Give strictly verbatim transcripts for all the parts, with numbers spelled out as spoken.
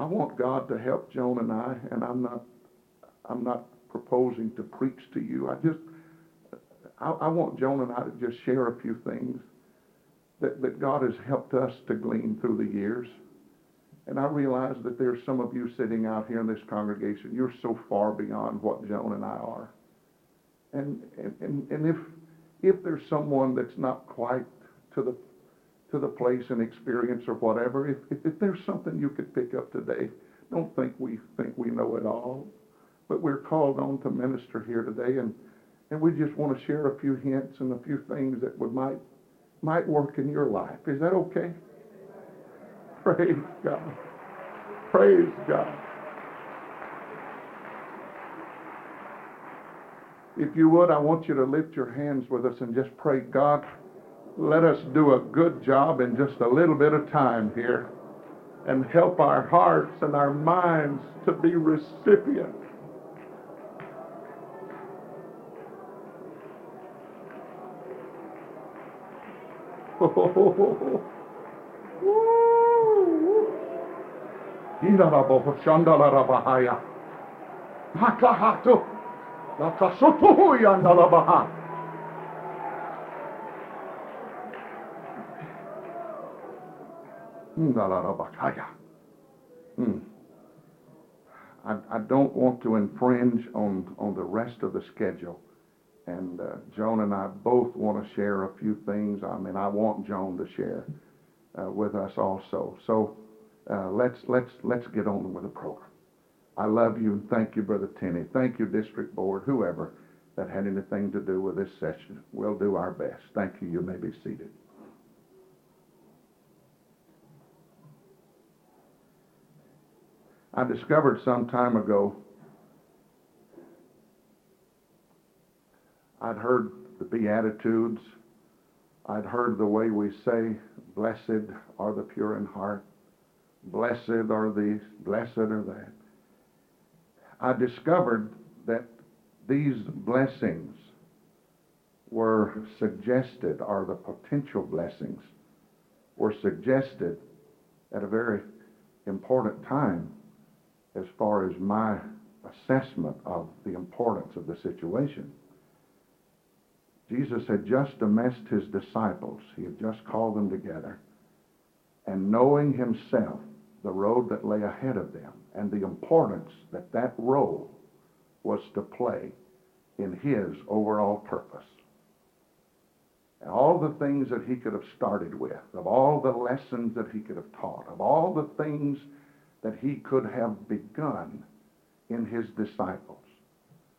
I want God to help Joan and I, and I'm not I'm not proposing to preach to you. I just, I, I want Joan and I to just share a few things that, that God has helped us to glean through the years. And I realize that there's some of you sitting out here in this congregation, you're so far beyond what Joan and I are. And and, and if if there's someone that's not quite to the to the place and experience or whatever, if, if, if there's something you could pick up today, don't think we think we know it all. But we're called on to minister here today, and, and we just want to share a few hints and a few things that would might might work in your life. Is that okay? Praise God. Praise God. If you would, I want you to lift your hands with us and just pray, God, let us do a good job in just a little bit of time here, and help our hearts and our minds to be recipients. Oh. Hmm. I, I don't want to infringe on, on the rest of the schedule. And uh, Joan and I both want to share a few things. I mean, I want Joan to share uh, with us also. So uh, let's let's let's get on with the program. I love you. Thank you, Brother Tenney. Thank you, District Board, whoever that had anything to do with this session. We'll do our best. Thank you. You may be seated. I discovered some time ago I'd heard the Beatitudes. I'd heard the way we say, blessed are the pure in heart. Blessed are these, blessed are that. I discovered that these blessings were suggested, or the potential blessings were suggested at a very important time as far as my assessment of the importance of the situation. Jesus had just amassed his disciples. He had just called them together. And knowing himself the road that lay ahead of them and the importance that that role was to play in his overall purpose. And all the things that he could have started with, of all the lessons that he could have taught, of all the things that he could have begun in his disciples,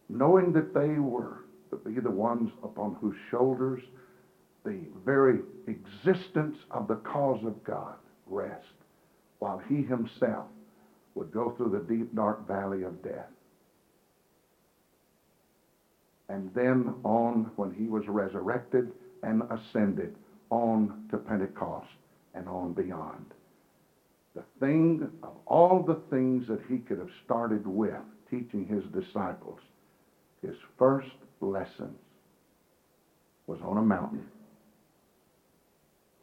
knowing that they were to be the ones upon whose shoulders the very existence of the cause of God rests, while he himself would go through the deep, dark valley of death. And then on, when he was resurrected and ascended, on to Pentecost and on beyond. The thing, of all the things that he could have started with, teaching his disciples, his first lessons was on a mountain.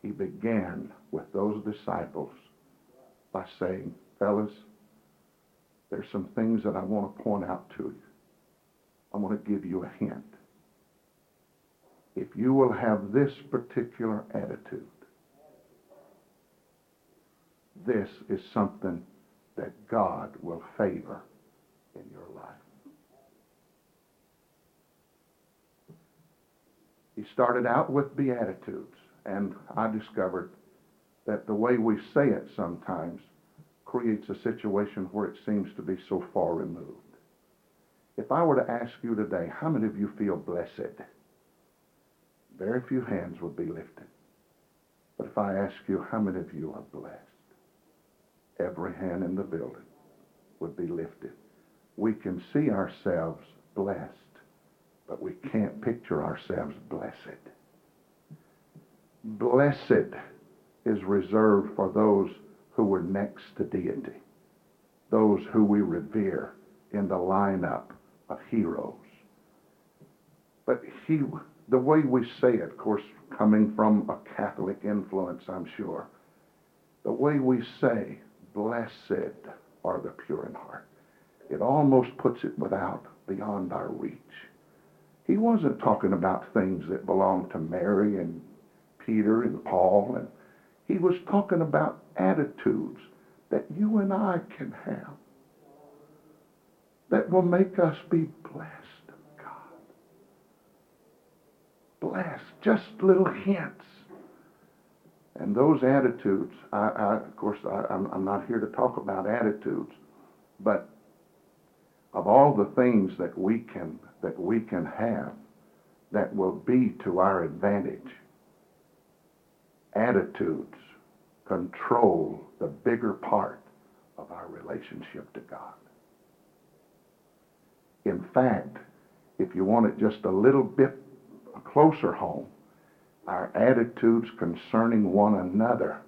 He began with those disciples by saying, fellas, there's some things that I want to point out to you. I want to give you a hint. If you will have this particular attitude, this is something that God will favor in your life. He started out with Beatitudes, and I discovered that the way we say it sometimes creates a situation where it seems to be so far removed. If I were to ask you today, how many of you feel blessed? Very few hands would be lifted. But if I ask you, how many of you are blessed? Every hand in the building would be lifted. We can see ourselves blessed, but we can't picture ourselves blessed. Blessed is reserved for those who were next to deity, those who we revere in the lineup of heroes. But he, the way we say it, of course, coming from a Catholic influence, I'm sure, the way we say, blessed are the pure in heart. It almost puts it without, beyond our reach. He wasn't talking about things that belong to Mary and Peter and Paul, and he was talking about attitudes that you and I can have that will make us be blessed of God. Blessed, just little hints. And those attitudes, I, I, of course, I, I'm, I'm not here to talk about attitudes, but of all the things that we can that we can have that will be to our advantage, attitudes control the bigger part of our relationship to God. In fact, if you want it just a little bit closer home, our attitudes concerning one another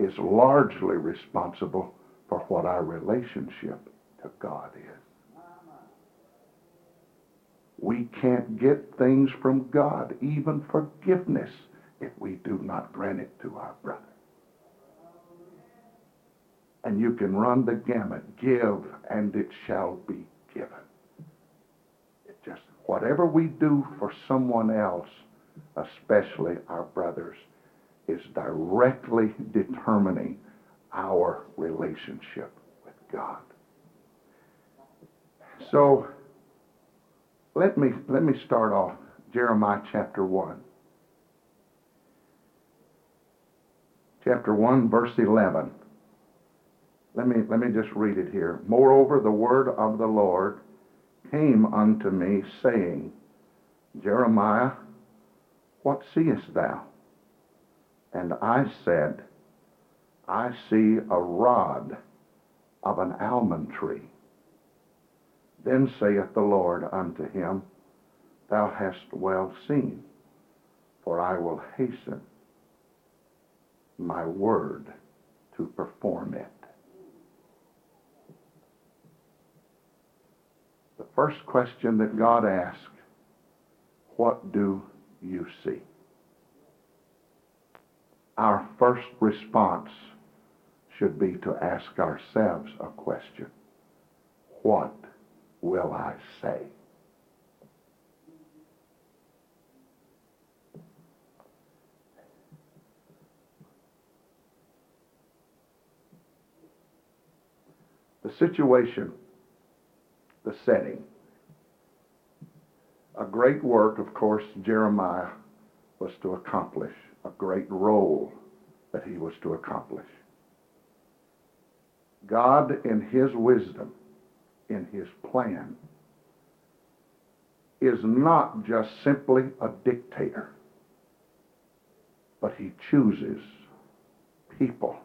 is largely responsible for what our relationship to God is. We can't get things from God, even forgiveness, if we do not grant it to our brother. And you can run the gamut. Give, and it shall be given. It just, whatever we do for someone else, especially our brothers, is directly determining our relationship with God. So let me let me start off Jeremiah chapter one. Chapter one, verse eleven. Let me let me just read it here. Moreover, the word of the Lord came unto me, saying, Jeremiah, what seest thou? And I said, I see a rod of an almond tree. Then saith the Lord unto him, Thou hast well seen, for I will hasten my word to perform it. The first question that God asked, what do you see? Our first response should be to ask ourselves a question. What will I say? The situation, the setting. A great work, of course, Jeremiah was to accomplish, a great role that he was to accomplish. God, in his wisdom, in his plan, is not just simply a dictator, but he chooses people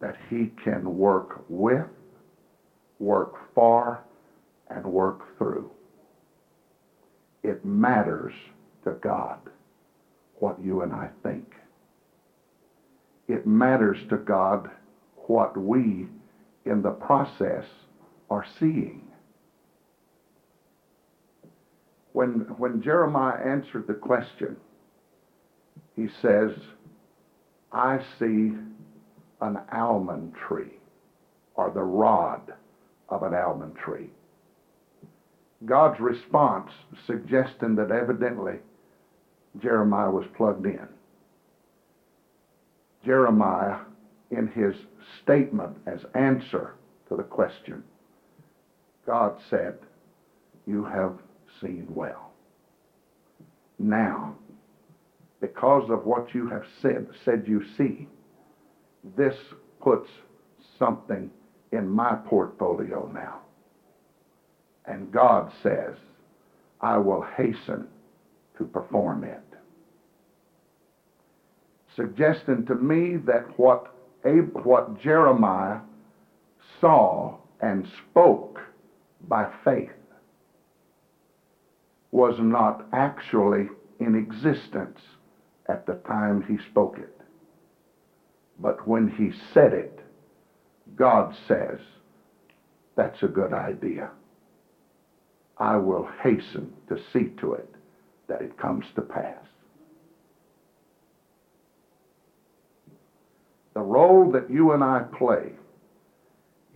that he can work with, work for, and work through. It matters to God what you and I think. It matters to God what we, in the process, are seeing. When, when Jeremiah answered the question, he says, I see an almond tree, or the rod of an almond tree. God's response suggesting that evidently Jeremiah was plugged in. Jeremiah, in his statement as answer to the question, God said, you have seen well. Now, because of what you have said, said you see, this puts something in my portfolio now. And God says, I will hasten to perform it. Suggesting to me that what, Ab- what Jeremiah saw and spoke by faith was not actually in existence at the time he spoke it. But when he said it, God says, that's a good idea. I will hasten to see to it that it comes to pass. The role that you and I play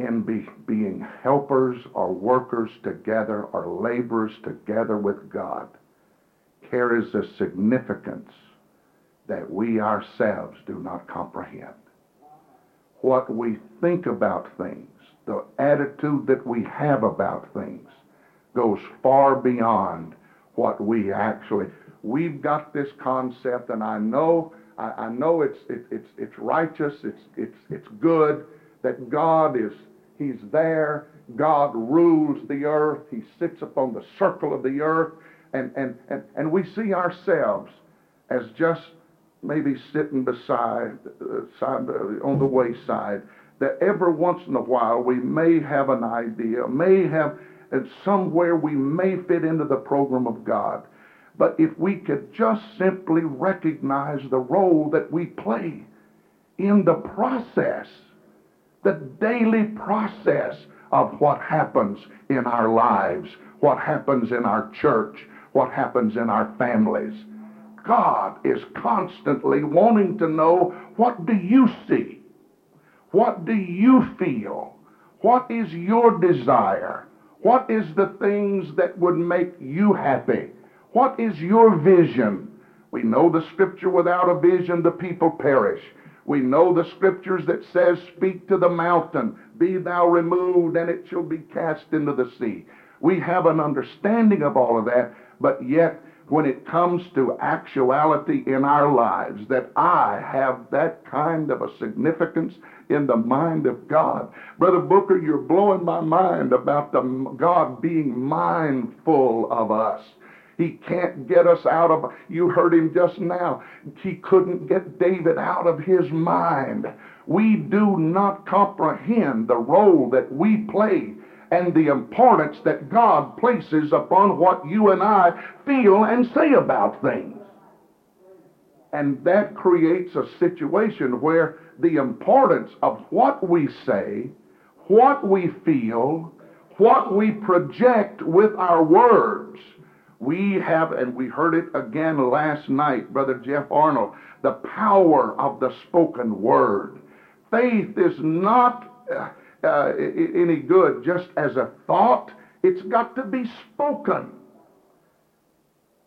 in be, being helpers or workers together or laborers together with God carries a significance that we ourselves do not comprehend. What we think about things, the attitude that we have about things, goes far beyond what we actually... We've got this concept, and I know I, I know it's it, it's it's righteous, it's it's it's good that God is He's there. God rules the earth. He sits upon the circle of the earth, and and and, and we see ourselves as just maybe sitting beside uh, side, uh, on the wayside. That every once in a while we may have an idea, may have, and somewhere we may fit into the program of God. But if we could just simply recognize the role that we play in the process, the daily process of what happens in our lives, what happens in our church, what happens in our families. God is constantly wanting to know, what do you see? What do you feel? What is your desire? What is the things that would make you happy? What is your vision? We know the scripture, without a vision the people perish. We know the scriptures that says, speak to the mountain, be thou removed, and it shall be cast into the sea. We have an understanding of all of that, but yet when it comes to actuality in our lives, that I have that kind of a significance in the mind of God. Brother Booker, you're blowing my mind about the God being mindful of us. He can't get us out of, you heard him just now, he couldn't get David out of his mind. We do not comprehend the role that we play and the importance that God places upon what you and I feel and say about things. And that creates a situation where the importance of what we say, what we feel, what we project with our words. We have, and we heard it again last night, Brother Jeff Arnold, the power of the spoken word. Faith is not uh, uh, any good just as a thought. It's got to be spoken.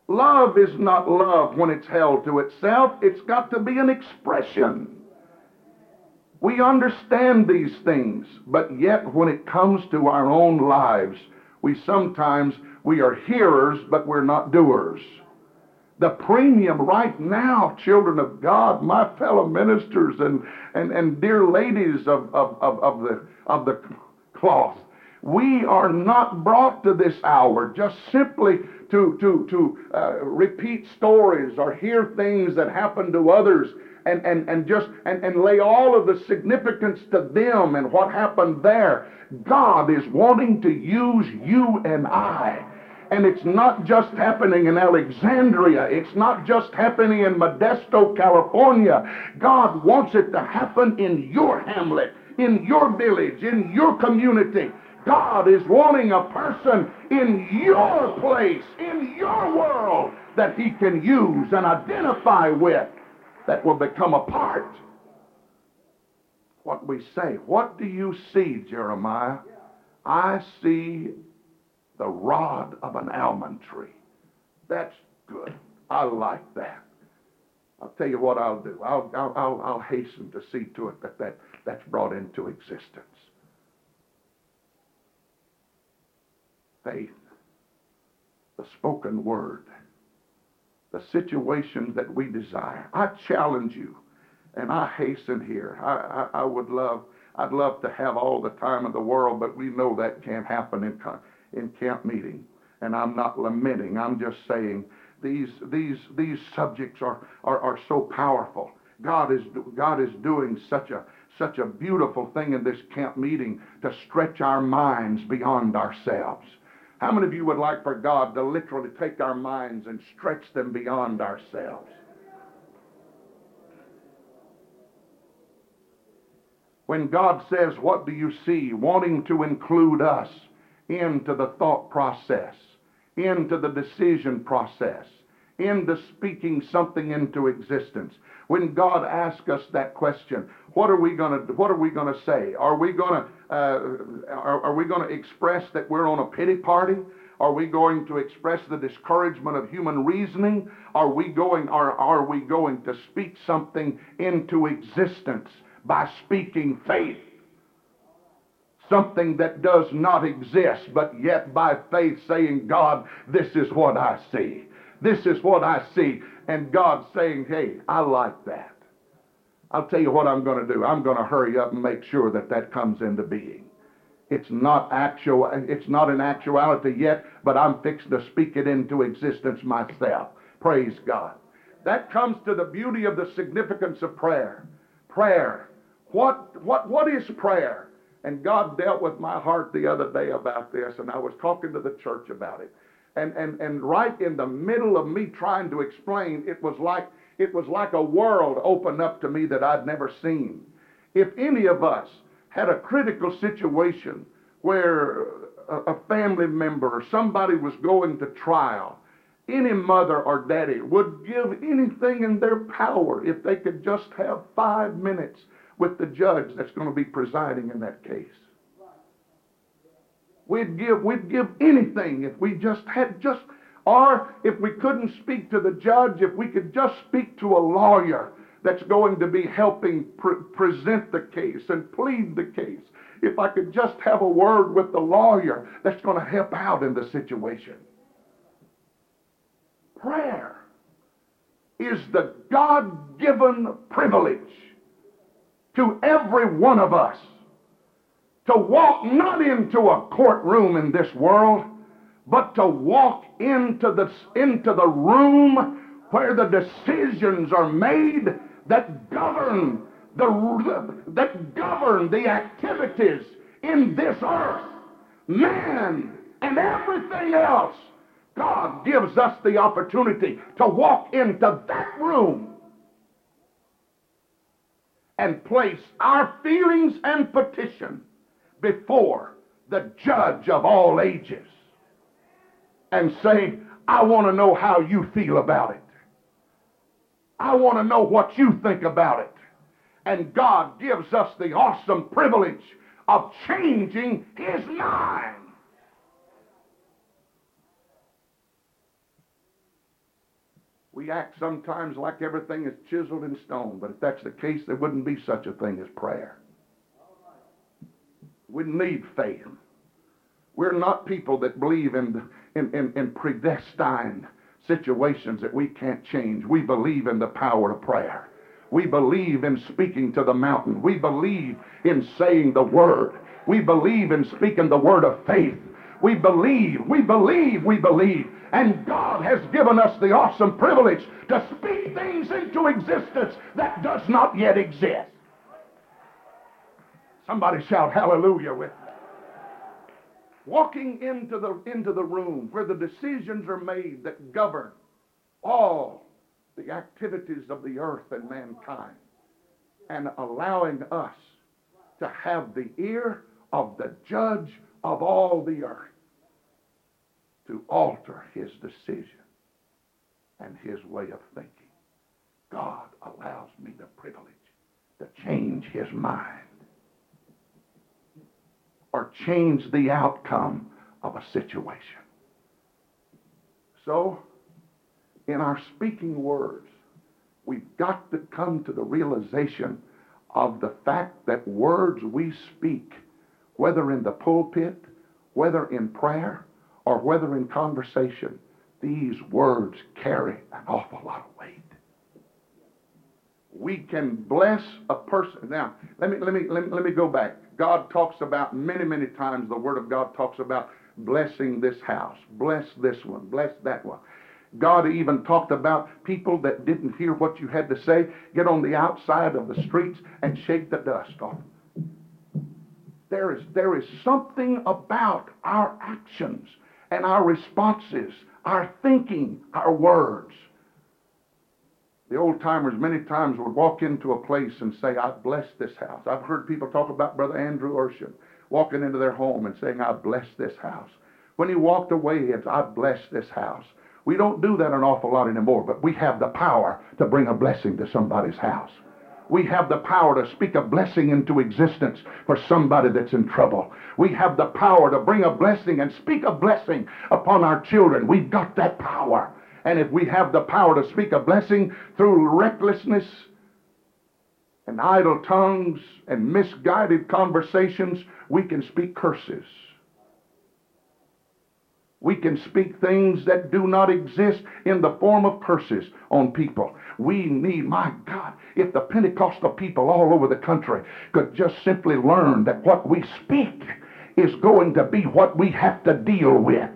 Love is not love when it's held to itself. It's got to be an expression. We understand these things, but yet when it comes to our own lives, we sometimes... We are hearers, but we're not doers. The premium right now, children of God, my fellow ministers and, and, and dear ladies of, of, of, of, the, of the cloth, we are not brought to this hour just simply to, to, to uh, repeat stories or hear things that happen to others and, and, and just and, and lay all of the significance to them and what happened there. God is wanting to use you and I. And it's not just happening in Alexandria. It's not just happening in Modesto, California. God wants it to happen in your hamlet, in your village, in your community. God is wanting a person in your place, in your world, that he can use and identify with, that will become a part. What we say, what do you see, Jeremiah? I see the rod of an almond tree. That's good. I like that. I'll tell you what I'll do. I'll, I'll, I'll, I'll hasten to see to it that, that that's brought into existence. Faith, the spoken word, the situations that we desire. I challenge you, and I hasten here. I, I, I would love, I'd love to have all the time in the world, but we know that can't happen in con- in camp meeting, and I'm not lamenting. I'm just saying these these these subjects are are, are so powerful. God is God is doing such a such a beautiful thing in this camp meeting to stretch our minds beyond ourselves. How many of you would like for God to literally take our minds and stretch them beyond ourselves? When God says, what do you see? Wanting to include us into the thought process, into the decision process, into speaking something into existence. When God asks us that question, what are we going to what are we going to say? Are we going to uh, are, are we going to express that we're on a pity party? Are we going to express the discouragement of human reasoning? Are we going are are we going to speak something into existence by speaking faith? Something that does not exist, but yet by faith saying, God, this is what I see. This is what I see. And God saying, hey, I like that. I'll tell you what I'm going to do. I'm going to hurry up and make sure that that comes into being. It's not actual. It's not an actuality yet, but I'm fixing to speak it into existence myself. Praise God. That comes to the beauty of the significance of prayer. Prayer. What, what, what is prayer? And God dealt with my heart the other day about this, and I was talking to the church about it. And, and, and right in the middle of me trying to explain, it was like it was like a world opened up to me that I'd never seen. If any of us had a critical situation where a, a family member or somebody was going to trial, any mother or daddy would give anything in their power if they could just have five minutes with the judge that's going to be presiding in that case. We'd give, we'd give anything if we just had just, or if we couldn't speak to the judge, if we could just speak to a lawyer that's going to be helping pre- present the case and plead the case. If I could just have a word with the lawyer that's going to help out in the situation. Prayer is the God-given privilege to every one of us to walk not into a courtroom in this world, but to walk into the, into the room where the decisions are made that govern the, that govern the activities in this earth. Man and everything else, God gives us the opportunity to walk into that room and place our feelings and petition before the judge of all ages and say, I want to know how you feel about it. I want to know what you think about it. And God gives us the awesome privilege of changing his mind. We act sometimes like everything is chiseled in stone, but if that's the case, there wouldn't be such a thing as prayer. We need faith. We're not people that believe in, in, in, in predestined situations that we can't change. We believe in the power of prayer. We believe in speaking to the mountain. We believe in saying the word. We believe in speaking the word of faith. We believe, we believe, we believe. And God has given us the awesome privilege to speak things into existence that does not yet exist. Somebody shout hallelujah with me. Walking into the, into the room where the decisions are made that govern all the activities of the earth and mankind, and allowing us to have the ear of the judge of all the earth to alter his decision and his way of thinking. God allows me the privilege to change his mind or change the outcome of a situation. So, in our speaking words, we've got to come to the realization of the fact that words we speak, whether in the pulpit, whether in prayer, or whether in conversation, these words carry an awful lot of weight. We can bless a person. Now, let me, let me, let me, let me go back. God talks about many, many times, the Word of God talks about blessing this house, bless this one, bless that one. God even talked about people that didn't hear what you had to say, get on the outside of the streets and shake the dust off. There is, there is something about our actions and our responses, our thinking, our words. The old timers many times would walk into a place and say, I bless this house. I've heard people talk about Brother Andrew Urshan walking into their home and saying, I bless this house. When he walked away, it's, I bless this house. We don't do that an awful lot anymore, but we have the power to bring a blessing to somebody's house. We have the power to speak a blessing into existence for somebody that's in trouble. We have the power to bring a blessing and speak a blessing upon our children. We've got that power. And if we have the power to speak a blessing through recklessness and idle tongues and misguided conversations, we can speak curses. We can speak things that do not exist in the form of curses on people. We need, my God, if the Pentecostal people all over the country could just simply learn that what we speak is going to be what we have to deal with.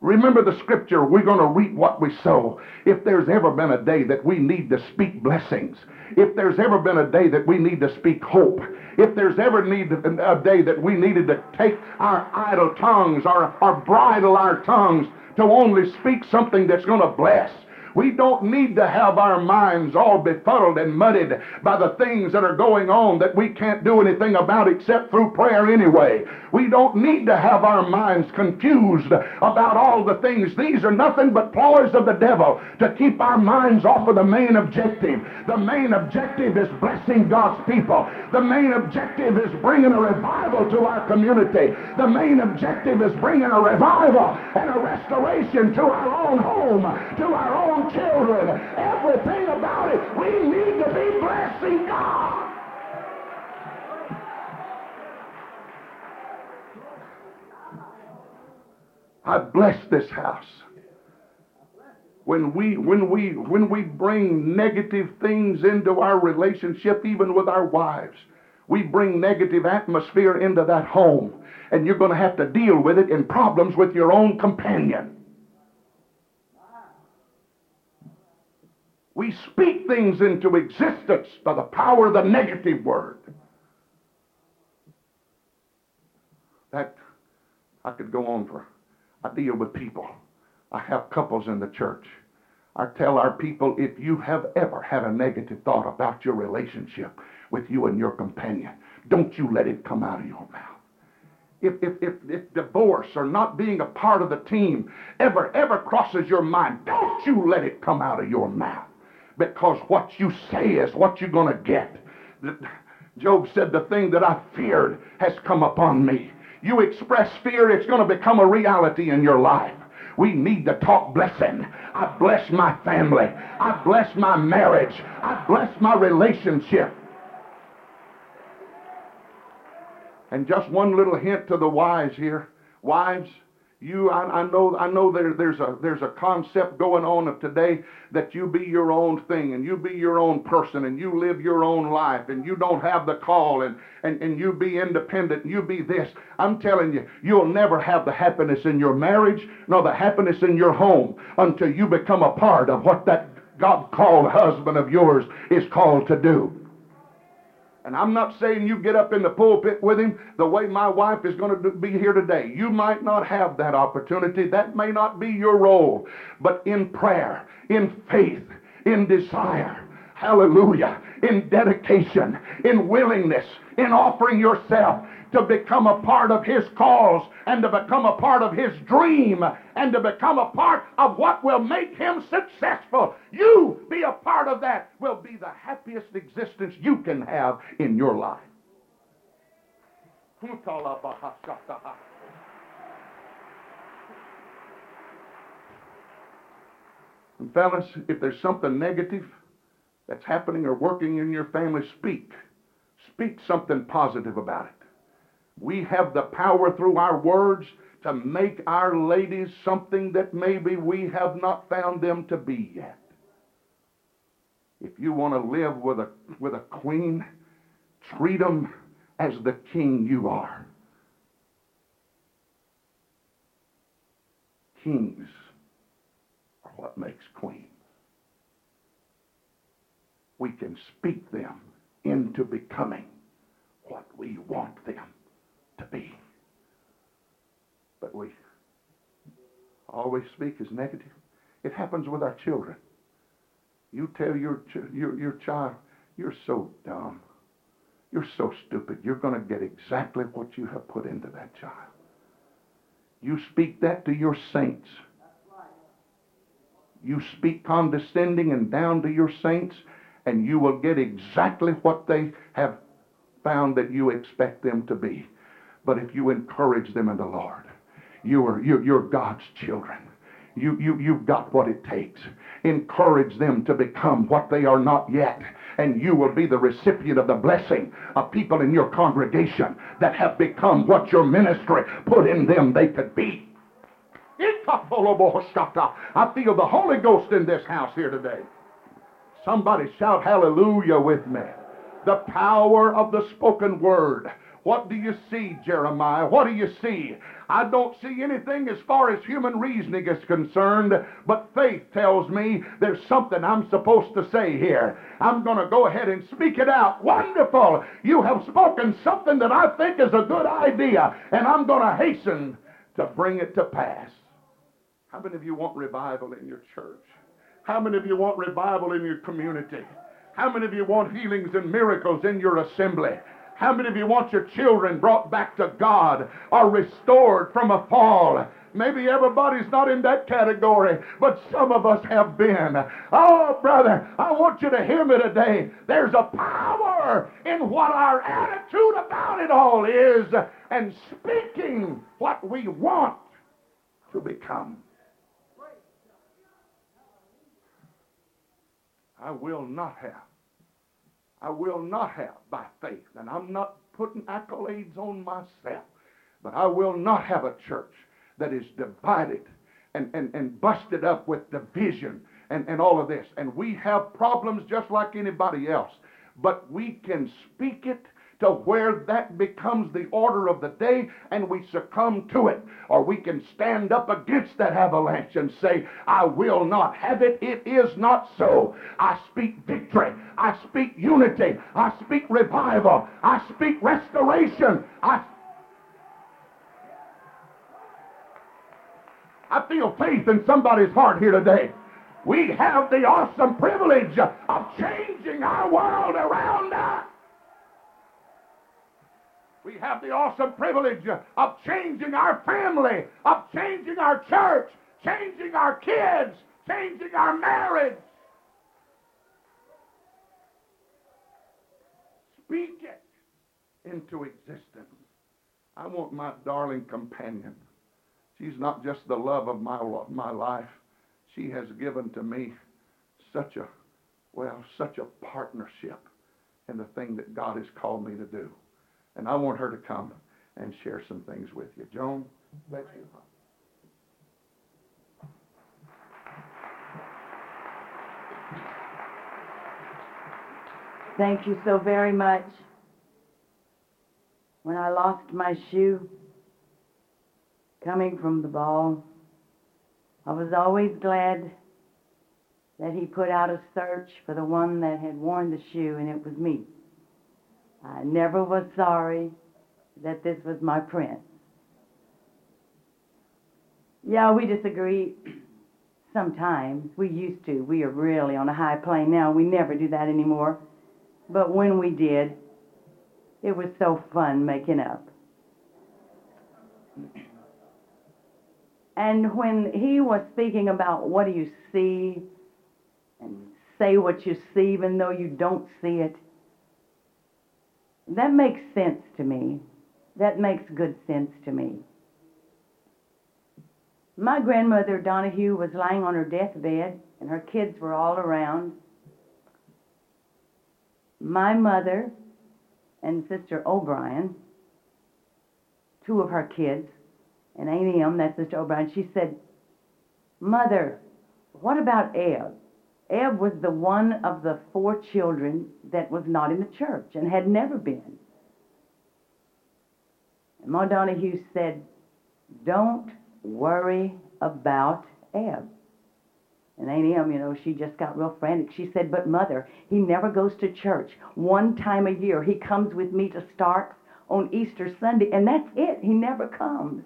Remember the scripture, we're going to reap what we sow. If there's ever been a day that we need to speak blessings, if there's ever been a day that we need to speak hope, if there's ever need a day that we needed to take our idle tongues or, or bridle our tongues to only speak something that's going to bless. We don't need to have our minds all befuddled and muddied by the things that are going on that we can't do anything about except through prayer anyway. We don't need to have our minds confused about all the things. These are nothing but ploys of the devil to keep our minds off of the main objective. The main objective is blessing God's people. The main objective is bringing a revival to our community. The main objective is bringing a revival and a restoration to our own home, to our own children, everything about it. We need to be blessing God. I bless this house. When we, when we, when we bring negative things into our relationship, even with our wives, we bring negative atmosphere into that home, and you're going to have to deal with it in problems with your own companion. We speak things into existence by the power of the negative word. That, I could go on for. I deal with people. I have couples in the church. I tell our people, if you have ever had a negative thought about your relationship with you and your companion, don't you let it come out of your mouth. If, if, if, if divorce or not being a part of the team ever, ever crosses your mind, don't you let it come out of your mouth. Because what you say is what you're going to get. Job said, the thing that I feared has come upon me. You express fear, it's going to become a reality in your life. We need to talk blessing. I bless my family. I bless my marriage. I bless my relationship. And just one little hint to the wives here. Wives, you, I, I know, I know there, there's a there's a concept going on of today that you be your own thing and you be your own person and you live your own life and you don't have the call and, and, and you be independent and you be this. I'm telling you, you'll never have the happiness in your marriage nor the happiness in your home until you become a part of what that God-called husband of yours is called to do. And I'm not saying you get up in the pulpit with him the way my wife is going to be here today. You might not have that opportunity. That may not be your role. But in prayer, in faith, in desire, hallelujah, in dedication, in willingness, in offering yourself to become a part of his cause and to become a part of his dream and to become a part of what will make him successful. You be a part of that will be the happiest existence you can have in your life. And fellas, if there's something negative that's happening or working in your family, speak. Speak something positive about it. We have the power through our words to make our ladies something that maybe we have not found them to be yet. If you want to live with a, with a queen, treat them as the king you are. Kings are what makes queens. We can speak them into becoming what we want them to be. But we always speak as negative. It happens with our children. You tell your ch- your, your child, you're so dumb. You're so stupid. You're going to get exactly what you have put into that child. You speak that to your saints. You speak condescending and down to your saints, and you will get exactly what they have found that you expect them to be. But if you encourage them in the Lord, you are, you're, you're God's children. You, you, you've got what it takes. Encourage them to become what they are not yet. And you will be the recipient of the blessing of people in your congregation that have become what your ministry put in them they could be. I feel the Holy Ghost in this house here today. Somebody shout hallelujah with me. The power of the spoken word. What do you see, Jeremiah? What do you see? I don't see anything as far as human reasoning is concerned, but faith tells me there's something I'm supposed to say here. I'm going to go ahead and speak it out. Wonderful! You have spoken something that I think is a good idea, and I'm going to hasten to bring it to pass. How many of you want revival in your church? How many of you want revival in your community? How many of you want healings and miracles in your assembly? How many of you want your children brought back to God or restored from a fall? Maybe everybody's not in that category, but some of us have been. Oh, brother, I want you to hear me today. There's a power in what our attitude about it all is and speaking what we want to become. I will not have. I will not have by faith, and I'm not putting accolades on myself, but I will not have a church that is divided and, and, and busted up with division and, and all of this. And we have problems just like anybody else, but we can speak it to where that becomes the order of the day and we succumb to it. Or we can stand up against that avalanche and say, I will not have it. It is not so. I speak victory. I speak unity. I speak revival. I speak restoration. I, I feel faith in somebody's heart here today. We have the awesome privilege of changing our world around us. We have the awesome privilege of changing our family, of changing our church, changing our kids, changing our marriage. Speak it into existence. I want my darling companion. She's not just the love of my, my life. She has given to me such a, well, such a partnership in the thing that God has called me to do. And I want her to come and share some things with you. Joan, bless you. Thank you so very much. When I lost my shoe coming from the ball, I was always glad that he put out a search for the one that had worn the shoe, and it was me. I never was sorry that this was my prince. Yeah, we disagree sometimes. We used to. We are really on a high plane now. We never do that anymore. But when we did, it was so fun making up. And when he was speaking about what do you see and say what you see even though you don't see it, that makes sense to me. That makes good sense to me. My grandmother, Donahue, was lying on her deathbed, and her kids were all around. My mother and Sister O'Brien, two of her kids, and A and M, that's Sister O'Brien, she said, Mother, what about Eb? Eb was the one of the four children that was not in the church and had never been. And Ma Donahue said, don't worry about Eb. And A and M, you know, she just got real frantic. She said, but Mother, he never goes to church. One time a year he comes with me to Starks on Easter Sunday, and that's it. He never comes.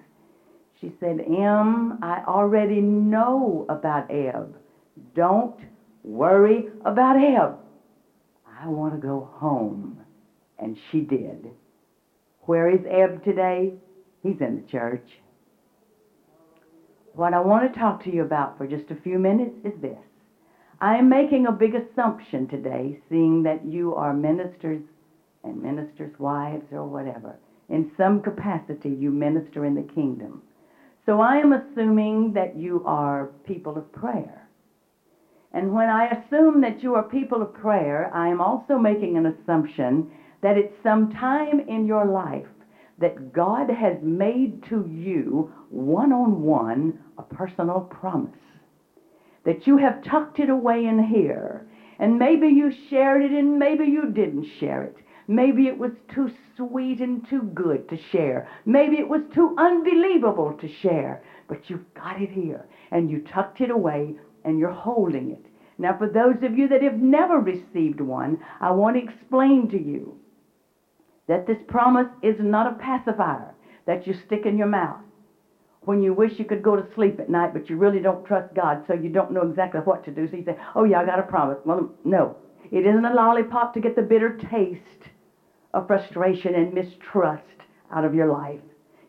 She said, Em, I already know about Eb. Don't worry about him. I want to go home. And she did. Where is Eb today? He's in the church. What I want to talk to you about for just a few minutes is this. I am making a big assumption today, seeing that you are ministers and ministers' wives or whatever. In some capacity, you minister in the kingdom. So I am assuming that you are people of prayer. And when I assume that you are people of prayer, I am also making an assumption that it's some time in your life that God has made to you one-on-one a personal promise, that you have tucked it away in here, and maybe you shared it and maybe you didn't share it. Maybe it was too sweet and too good to share. Maybe it was too unbelievable to share, but you've got it here, and you tucked it away, and you're holding it. Now, for those of you that have never received one, I want to explain to you that this promise is not a pacifier that you stick in your mouth when you wish you could go to sleep at night, but you really don't trust God, so you don't know exactly what to do. So you say, oh, yeah, I got a promise. Well, no, it isn't a lollipop to get the bitter taste of frustration and mistrust out of your life.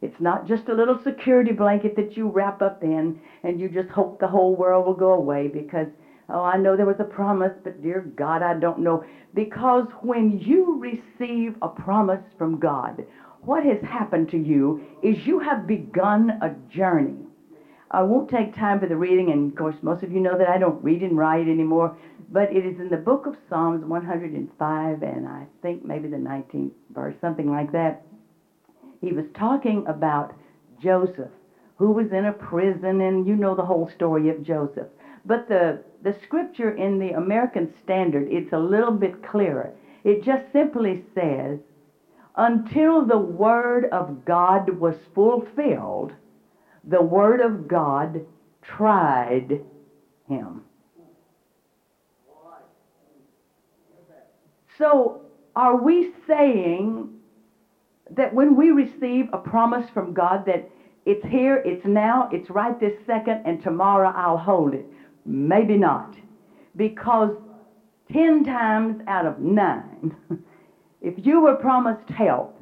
It's not just a little security blanket that you wrap up in and you just hope the whole world will go away because, oh, I know there was a promise, but dear God, I don't know. Because when you receive a promise from God, what has happened to you is you have begun a journey. I won't take time for the reading, and of course, most of you know that I don't read and write anymore, but it is in the book of Psalms one hundred five, and I think maybe the nineteenth verse, something like that. He was talking about Joseph, who was in a prison, and you know the whole story of Joseph. But the, the scripture in the American Standard, it's a little bit clearer. It just simply says, until the word of God was fulfilled, the word of God tried him. So are we saying that when we receive a promise from God that it's here, it's now, it's right this second, and tomorrow I'll hold it? Maybe not, because ten times out of nine, if you were promised help,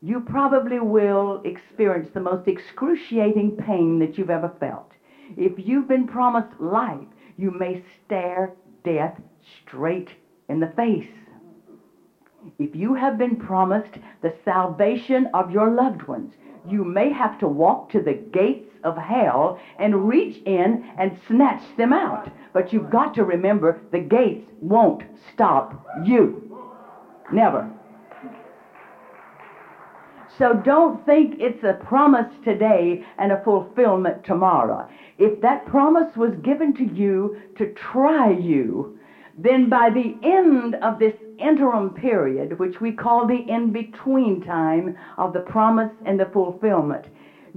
you probably will experience the most excruciating pain that you've ever felt. If you've been promised life, you may stare death straight in the face. If you have been promised the salvation of your loved ones, you may have to walk to the gates of hell and reach in and snatch them out. But you've got to remember, the gates won't stop you. Never. So don't think it's a promise today and a fulfillment tomorrow. If that promise was given to you to try you, then by the end of this interim period, which we call the in-between time of the promise and the fulfillment,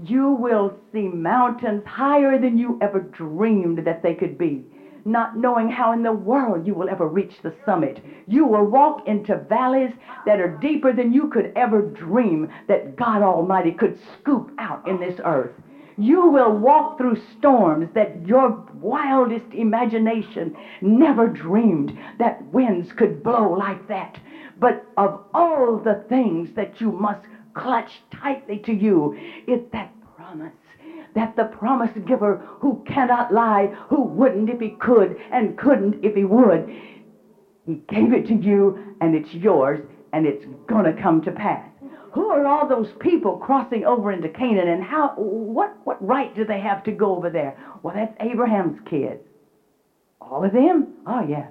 you will see mountains higher than you ever dreamed that they could be, not knowing how in the world you will ever reach the summit. You will walk into valleys that are deeper than you could ever dream that God Almighty could scoop out in this earth. You will walk through storms that your wildest imagination never dreamed that winds could blow like that. But of all the things that you must clutch tightly to you is that promise, that the promise giver who cannot lie, who wouldn't if he could and couldn't if he would, he gave it to you and it's yours and it's going to come to pass. Who are all those people crossing over into Canaan, and how? What, what right do they have to go over there? Well, that's Abraham's kids. All of them? Oh, yeah.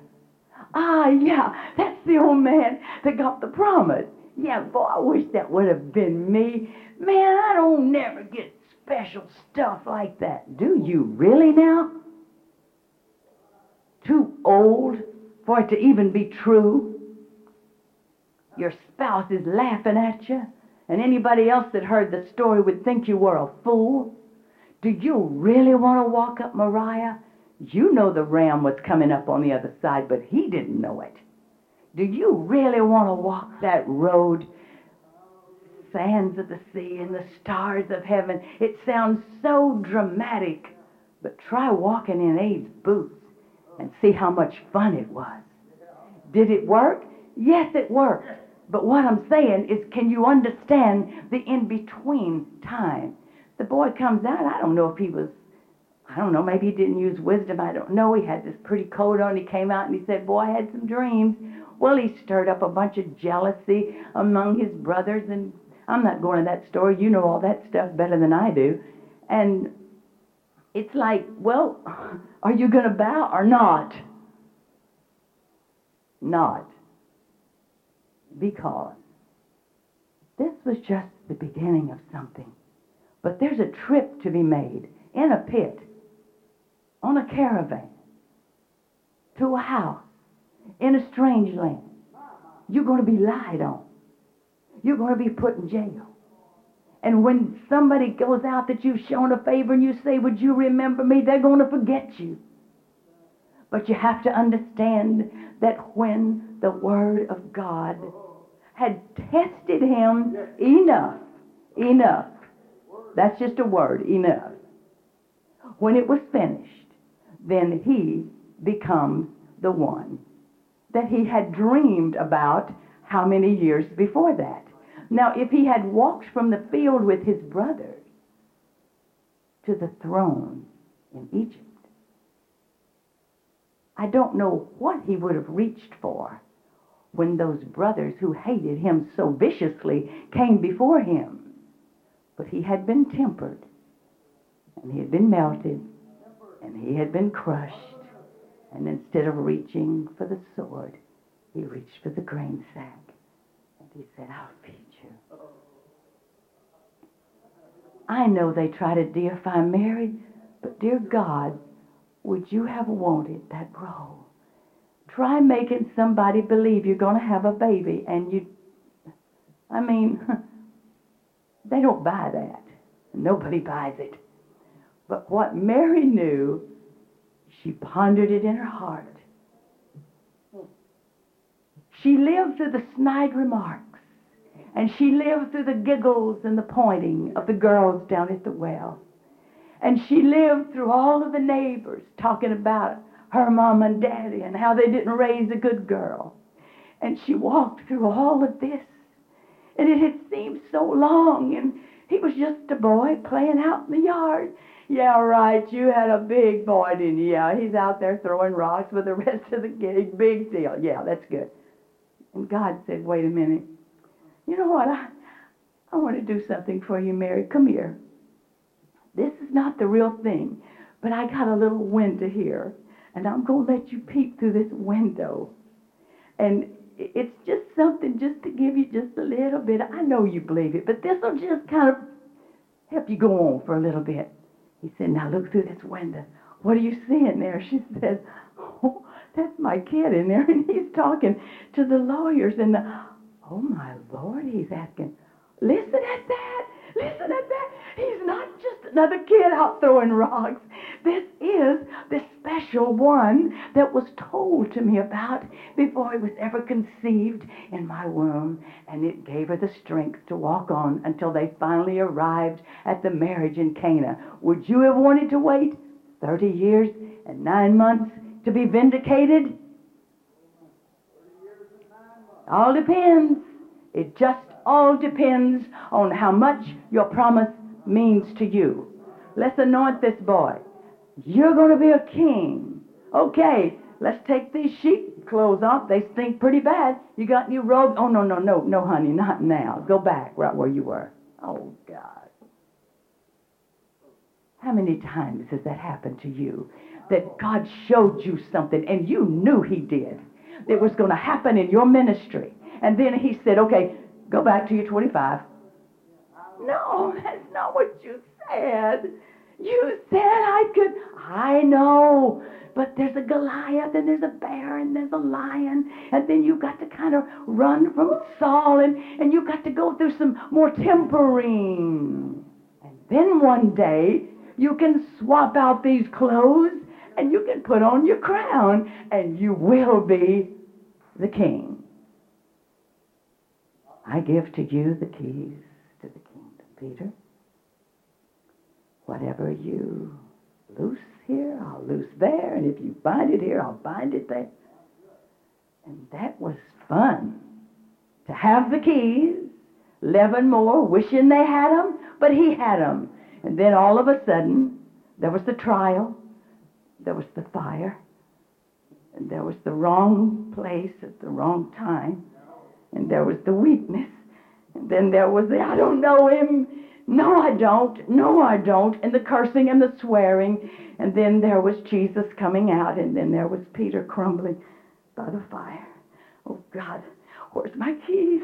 Ah, yeah, that's the old man that got the promise. Yeah, boy, I wish that would have been me. Man, I don't never get special stuff like that. Do you really now? Too old for it to even be true. Your spouse is laughing at you, and anybody else that heard the story would think you were a fool. Do you really want to walk up Moriah? You know the ram was coming up on the other side, but he didn't know it. Do you really want to walk that road? Sands of the sea and the stars of heaven. It sounds so dramatic, but try walking in Abe's boots and see how much fun it was. Did it work? Yes, it worked. But what I'm saying is, can you understand the in-between time? The boy comes out. I don't know if he was I don't know, maybe he didn't use wisdom, I don't know. He had this pretty coat on. He came out and he said, boy, I had some dreams. Well, he stirred up a bunch of jealousy among his brothers, and I'm not going to that story. You know all that stuff better than I do. And it's like, well, are you going to bow or not? Not. Because this was just the beginning of something. But there's a trip to be made in a pit, on a caravan, to a house, in a strange land. You're going to be lied on. You're going to be put in jail. And when somebody goes out that you've shown a favor and you say, would you remember me? They're going to forget you. But you have to understand that when the Word of God had tested him enough, enough, that's just a word, enough. When it was finished, then he becomes the one that he had dreamed about how many years before that. Now, if he had walked from the field with his brothers to the throne in Egypt, I don't know what he would have reached for when those brothers who hated him so viciously came before him. But he had been tempered, and he had been melted, and he had been crushed. And instead of reaching for the sword, he reached for the grain sack. And he said, I'll feed you. I know they try to deify Mary, but dear God, would you have wanted that role? Try making somebody believe you're going to have a baby, and you, I mean, they don't buy that. Nobody buys it. But what Mary knew, she pondered it in her heart. She lived through the snide remarks, and she lived through the giggles and the pointing of the girls down at the well. And she lived through all of the neighbors talking about her mom and daddy and how they didn't raise a good girl. And she walked through all of this, and it had seemed so long, and he was just a boy playing out in the yard. Yeah, right, you had a big boy, didn't you? Yeah, he's out there throwing rocks with the rest of the gang. Big deal. Yeah, that's good. And God said, wait a minute. You know what? I, I want to do something for you, Mary. Come here. This is not the real thing, but I got a little window here, and I'm going to let you peep through this window. And it's just something just to give you just a little bit. I know you believe it, but this will just kind of help you go on for a little bit. He said, now look through this window. What are you seeing there? She said, oh, that's my kid in there, and he's talking to the lawyers. And the, oh, my Lord, he's asking, listen at that. Listen at that. He's not just another kid out throwing rocks. This is the special one that was told to me about before he was ever conceived in my womb. And it gave her the strength to walk on until they finally arrived at the marriage in Cana. Would you have wanted to wait thirty years and nine months to be vindicated? All depends. It just all depends on how much your promise means to you. Let's anoint this boy. You're going to be a king. Okay, let's take these sheep clothes off. They stink pretty bad. You got new robes? Oh, no, no, no, no, honey, not now. Go back right where you were. Oh, God. How many times has that happened to you? That God showed you something, and you knew he did. It was going to happen in your ministry. And then he said, okay, go back to your twenty-five. No, that's not what you said. You said I could. I know, but there's a Goliath, and there's a bear, and there's a lion, and then you got to kind of run from Saul, and, and you got to go through some more tempering. And then one day, you can swap out these clothes, and you can put on your crown, and you will be the king. I give to you the keys to the kingdom, Peter. Whatever you loose here, I'll loose there. And if you bind it here, I'll bind it there. And that was fun, to have the keys. eleven more wishing they had them, but he had them. And then all of a sudden, There was the trial, there was the fire, and there was the wrong place at the wrong time, and there was the weakness, and then there was the I don't know him, no I don't, no I don't, and the cursing and the swearing, and then there was Jesus coming out, and then there was Peter crumbling by the fire. Oh God, where's my keys?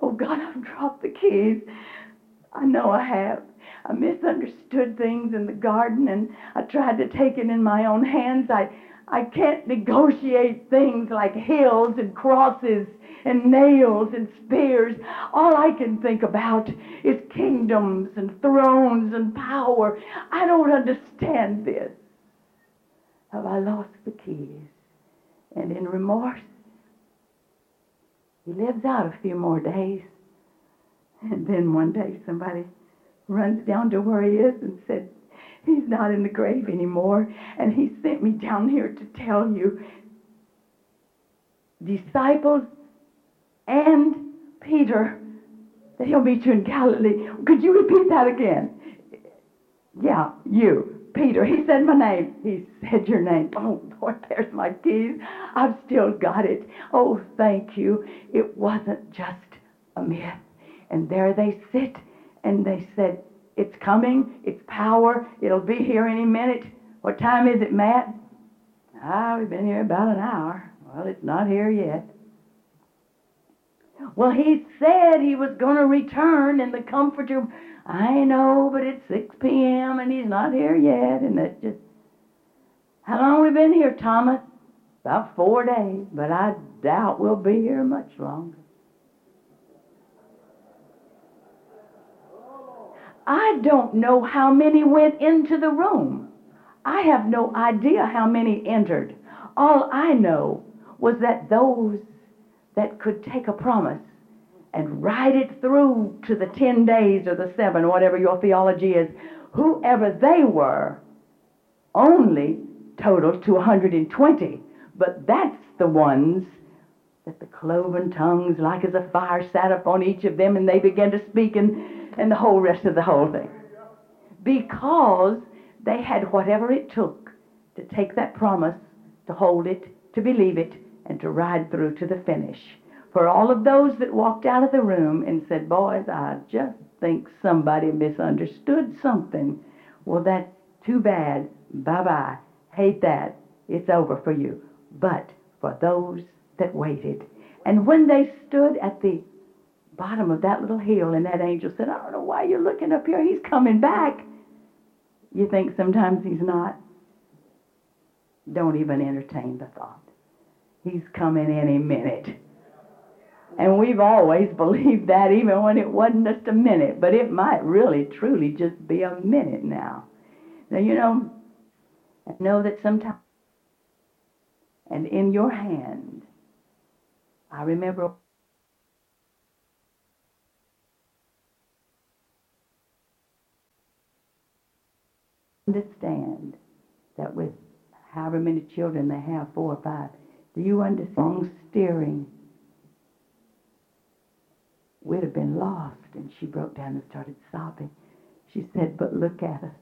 Oh God, I've dropped the keys. I know I have. I misunderstood things in the garden, and I tried to take it in my own hands. I, I can't negotiate things like hills and crosses and nails and spears. All I can think about is kingdoms and thrones and power. I don't understand this. Have I lost the keys? And in remorse, he lives out a few more days. And then one day somebody runs down to where he is and said, he's not in the grave anymore, and he sent me down here to tell you, disciples and Peter, that he'll meet you in Galilee. Could you repeat that again? Yeah, you. Peter, he said my name. He said your name. Oh, Lord, there's my keys. I've still got it. Oh, thank you. It wasn't just a myth. And there they sit, and they said, it's coming, it's power, it'll be here any minute. What time is it, Matt? Ah, we've been here about an hour. Well, it's not here yet. Well, he said he was going to return, and the comforter, I know, but it's six p.m., and he's not here yet, and that's just... How long have we been here, Thomas? About four days, but I doubt we'll be here much longer. I don't know how many went into the room. I have no idea how many entered. All I know was that those that could take a promise and ride it through to the ten days or the seven, whatever your theology is, whoever they were, only totaled to one hundred twenty. But that's the ones that the cloven tongues, like as a fire, sat upon each of them, and they began to speak and and the whole rest of the whole thing. Because they had whatever it took to take that promise, to hold it, to believe it, and to ride through to the finish. For all of those that walked out of the room and said, boys, I just think somebody misunderstood something. Well, that's too bad. Bye-bye. Hate that. It's over for you. But for those that waited. And when they stood at the bottom of that little hill, and that angel said, I don't know why you're looking up here. He's coming back. You think sometimes he's not? Don't even entertain the thought. He's coming any minute. And we've always believed that, even when it wasn't just a minute, but it might really, truly just be a minute now. Now, you know, I know that sometimes, and in your hand, I remember understand that with however many children they have, four or five, do you understand wrong steering? We'd have been lost. And she broke down and started sobbing. She said, but look at us.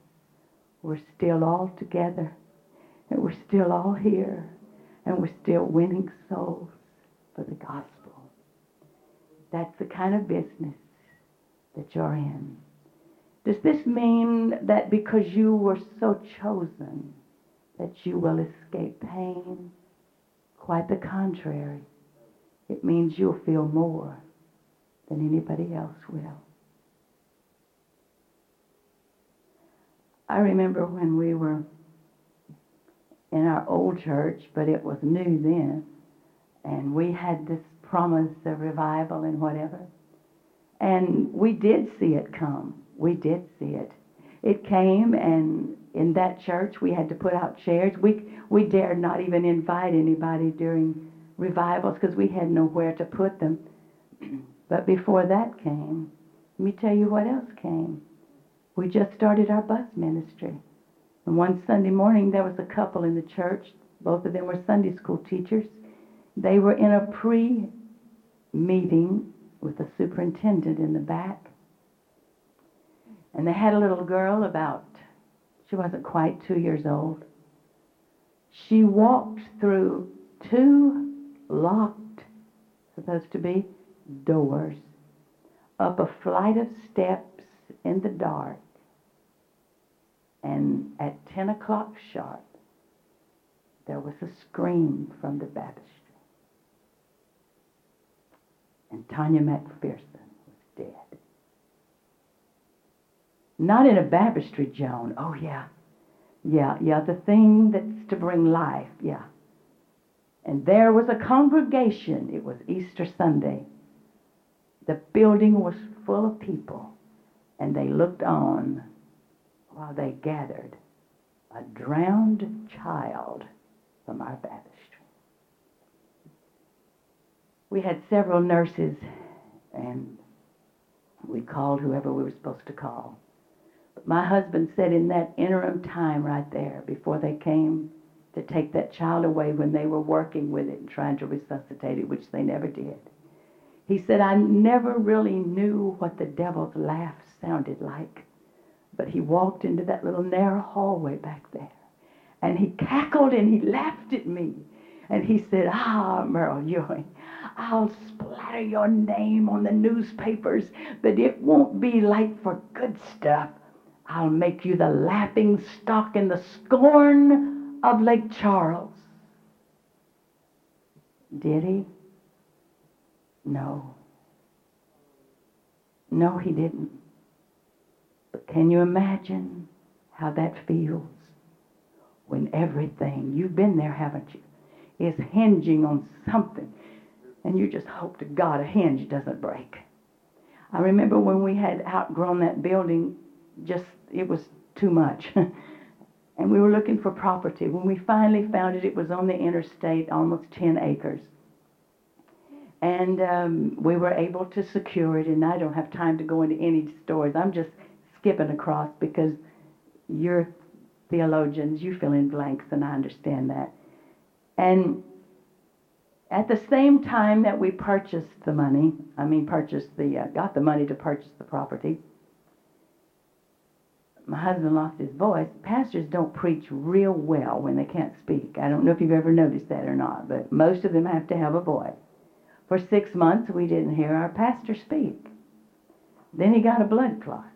We're still all together. And we're still all here. And we're still winning souls for the gospel. That's the kind of business that you're in. Does this mean that because you were so chosen that you will escape pain? Quite the contrary. It means you'll feel more than anybody else will. I remember when we were in our old church, but it was new then, and we had this promise of revival and whatever. And we did see it come. We did see it. It came, and in that church we had to put out chairs. We we dared not even invite anybody during revivals because we had nowhere to put them. But before that came, let me tell you what else came. We just started our bus ministry. And one Sunday morning there was a couple in the church. Both of them were Sunday school teachers. They were in a pre-meeting with the superintendent in the back. And they had a little girl about, She wasn't quite two years old. She walked through two locked, supposed to be, doors, up a flight of steps in the dark, and at ten o'clock sharp, there was a scream from the baptistry. And Tanya MacPherson was dead. Not in a baptistry, Joan. Oh, yeah. Yeah, yeah, the thing that's to bring life, yeah. And there was a congregation. It was Easter Sunday. The building was full of people, and they looked on while they gathered a drowned child from our baptistry. We had several nurses, and we called whoever we were supposed to call. But my husband said in that interim time right there, before they came to take that child away, when they were working with it and trying to resuscitate it, which they never did, he said, I never really knew what the devil's laugh sounded like, but he walked into that little narrow hallway back there, and he cackled and he laughed at me. And he said, ah, Merle Ewing, I'll splatter your name on the newspapers, but it won't be like for good stuff. I'll make you the laughing stock and the scorn of Lake Charles. Did he? No. No, he didn't. But can you imagine how that feels when everything, you've been there, haven't you, is hinging on something, and you just hope to God a hinge doesn't break. I remember when we had outgrown that building, just it was too much. And we were looking for property. When we finally found it, it was on the interstate, almost ten acres. And um, we were able to secure it, and I don't have time to go into any stories. I'm just skipping across because you're theologians, you fill in blanks, and I understand that. And at the same time that we purchased the money, I mean purchased the, uh, got the money to purchase the property, my husband lost his voice. Pastors don't preach real well when they can't speak. I don't know if you've ever noticed that or not, but most of them have to have a voice. For six months, we didn't hear our pastor speak. Then he got a blood clot.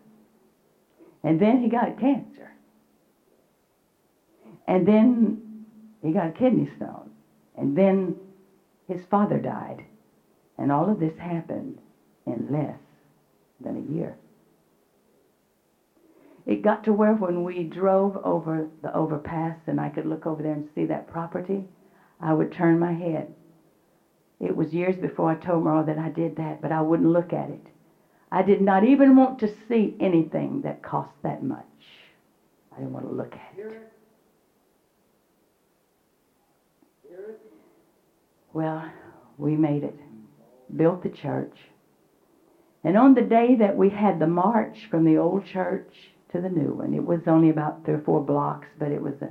And then he got cancer. And then he got a kidney stone, and then his father died. And all of this happened in less than a year. It got to where when we drove over the overpass and I could look over there and see that property, I would turn my head. It was years before I told Merle that I did that, but I wouldn't look at it. I did not even want to see anything that cost that much. I didn't want to look at it. Well, we made it, built the church. And on the day that we had the march from the old church to the new one, it was only about three or four blocks, but it was a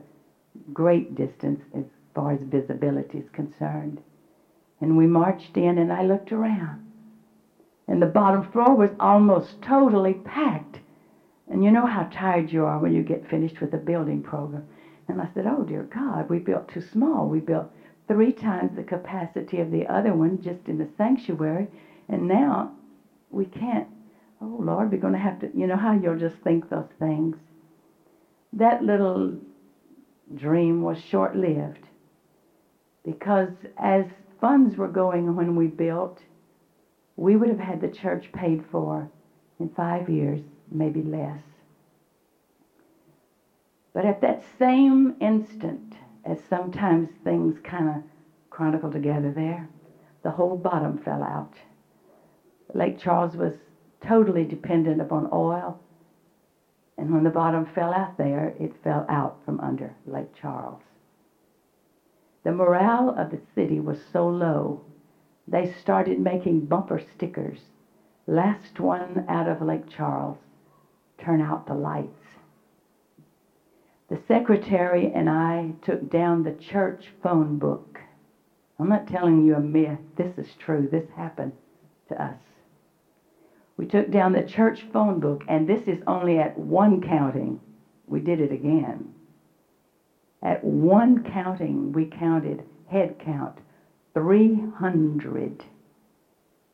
great distance as far as visibility is concerned. And we marched in, and I looked around. And the bottom floor was almost totally packed. And you know how tired you are when you get finished with a building program. And I said, oh, dear God, we built too small. We built three times the capacity of the other one just in the sanctuary. And now we can't. Oh, Lord, we're going to have to. You know how you'll just think those things. That little dream was short-lived because as funds were going when we built, we would have had the church paid for in five years, maybe less. But at that same instant, as sometimes things kind of chronicle together there, the whole bottom fell out. Lake Charles was totally dependent upon oil, and when the bottom fell out there, it fell out from under Lake Charles. The morale of the city was so low, they started making bumper stickers. Last one out of Lake Charles, turn out the lights. The secretary and I took down the church phone book. I'm not telling you a myth. This is true. This happened to us. We took down the church phone book, and this is only at one counting, we did it again. At one counting, we counted, head count, three hundred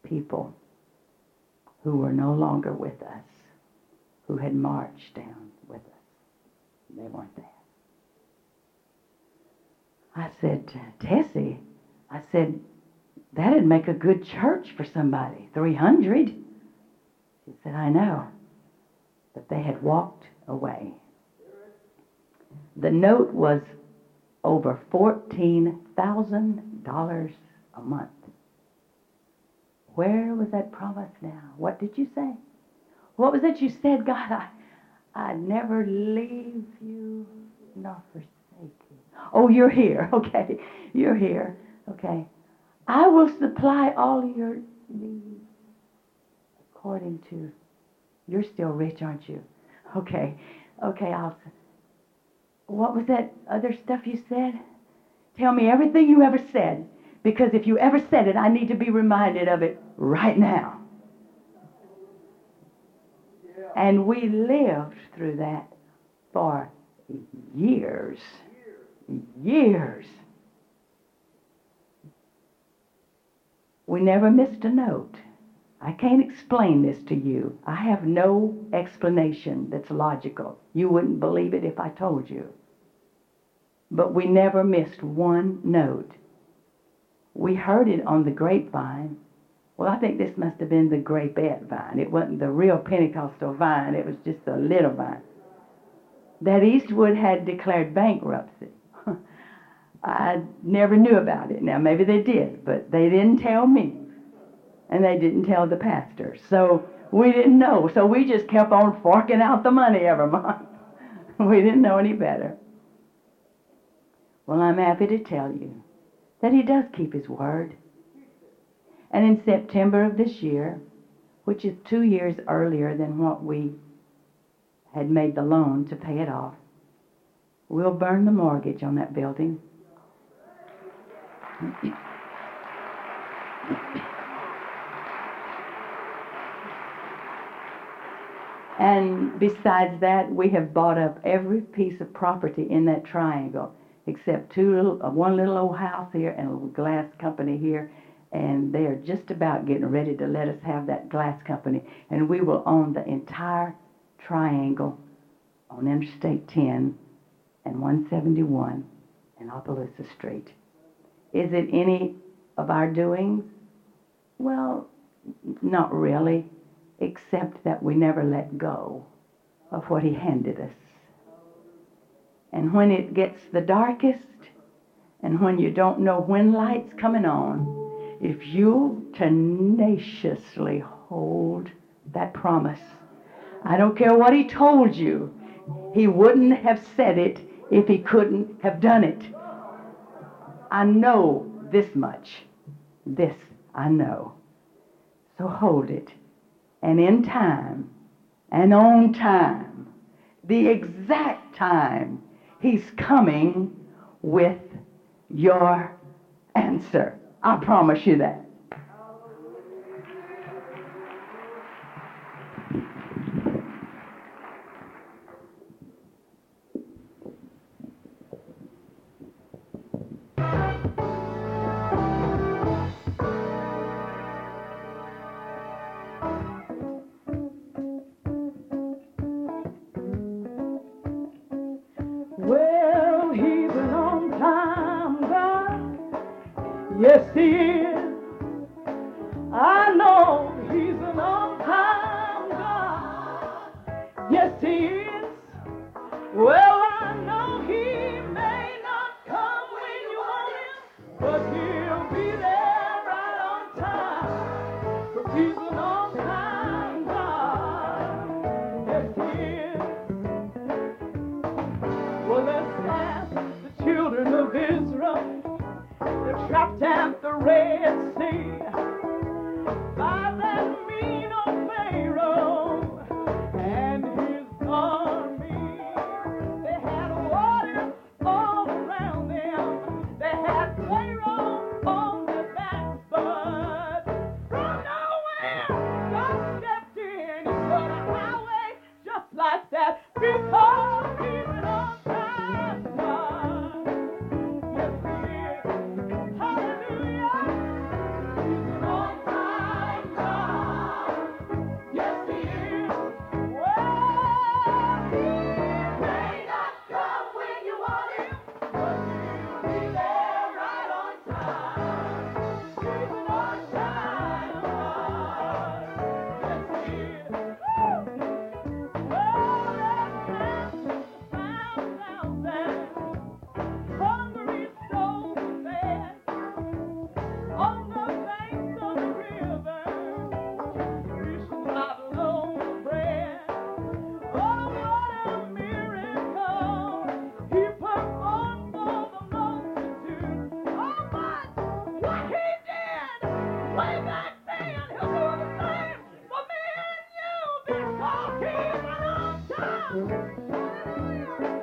people who were no longer with us, who had marched down with us. They weren't there. I said, Tessie, I said, that'd make a good church for somebody, three hundred. She said, I know. But they had walked away. The note was over fourteen thousand dollars a month. Where was that promise now? What did you say? What was it you said? God, I, I never leave you nor forsake you. Oh, you're here. Okay. You're here. Okay. I will supply all your needs according to, you're still rich, aren't you? Okay. Okay, I'll. What was that other stuff you said? Tell me everything you ever said, because if you ever said it, I need to be reminded of it right now. Yeah. And we lived through that for years. Years. We never missed a note. I can't explain this to you. I have no explanation that's logical. You wouldn't believe it if I told you. But we never missed one note. We heard it on the grapevine. Well, I think this must have been the grapevine vine. It wasn't the real Pentecostal vine. It was just a little vine. That Eastwood had declared bankruptcy. I never knew about it. Now, maybe they did, but they didn't tell me. And they didn't tell the pastor. So we didn't know. So we just kept on forking out the money every month. We didn't know any better. Well, I'm happy to tell you that he does keep his word. And in September of this year, which is two years earlier than what we had made the loan to pay it off, we'll burn the mortgage on that building. And besides that, we have bought up every piece of property in that triangle, except two little, uh, one little old house here and a little glass company here. And they are just about getting ready to let us have that glass company. And we will own the entire triangle on Interstate ten and one seventy-one and Opelousa Street. Is it any of our doings? Well, not really. Except that we never let go of what he handed us. And when it gets the darkest, and when you don't know when light's coming on, if you'll tenaciously hold that promise, I don't care what he told you, he wouldn't have said it if he couldn't have done it. I know this much. This I know. So hold it. And in time, and on time, the exact time, he's coming with your answer. I promise you that. Because Hallelujah.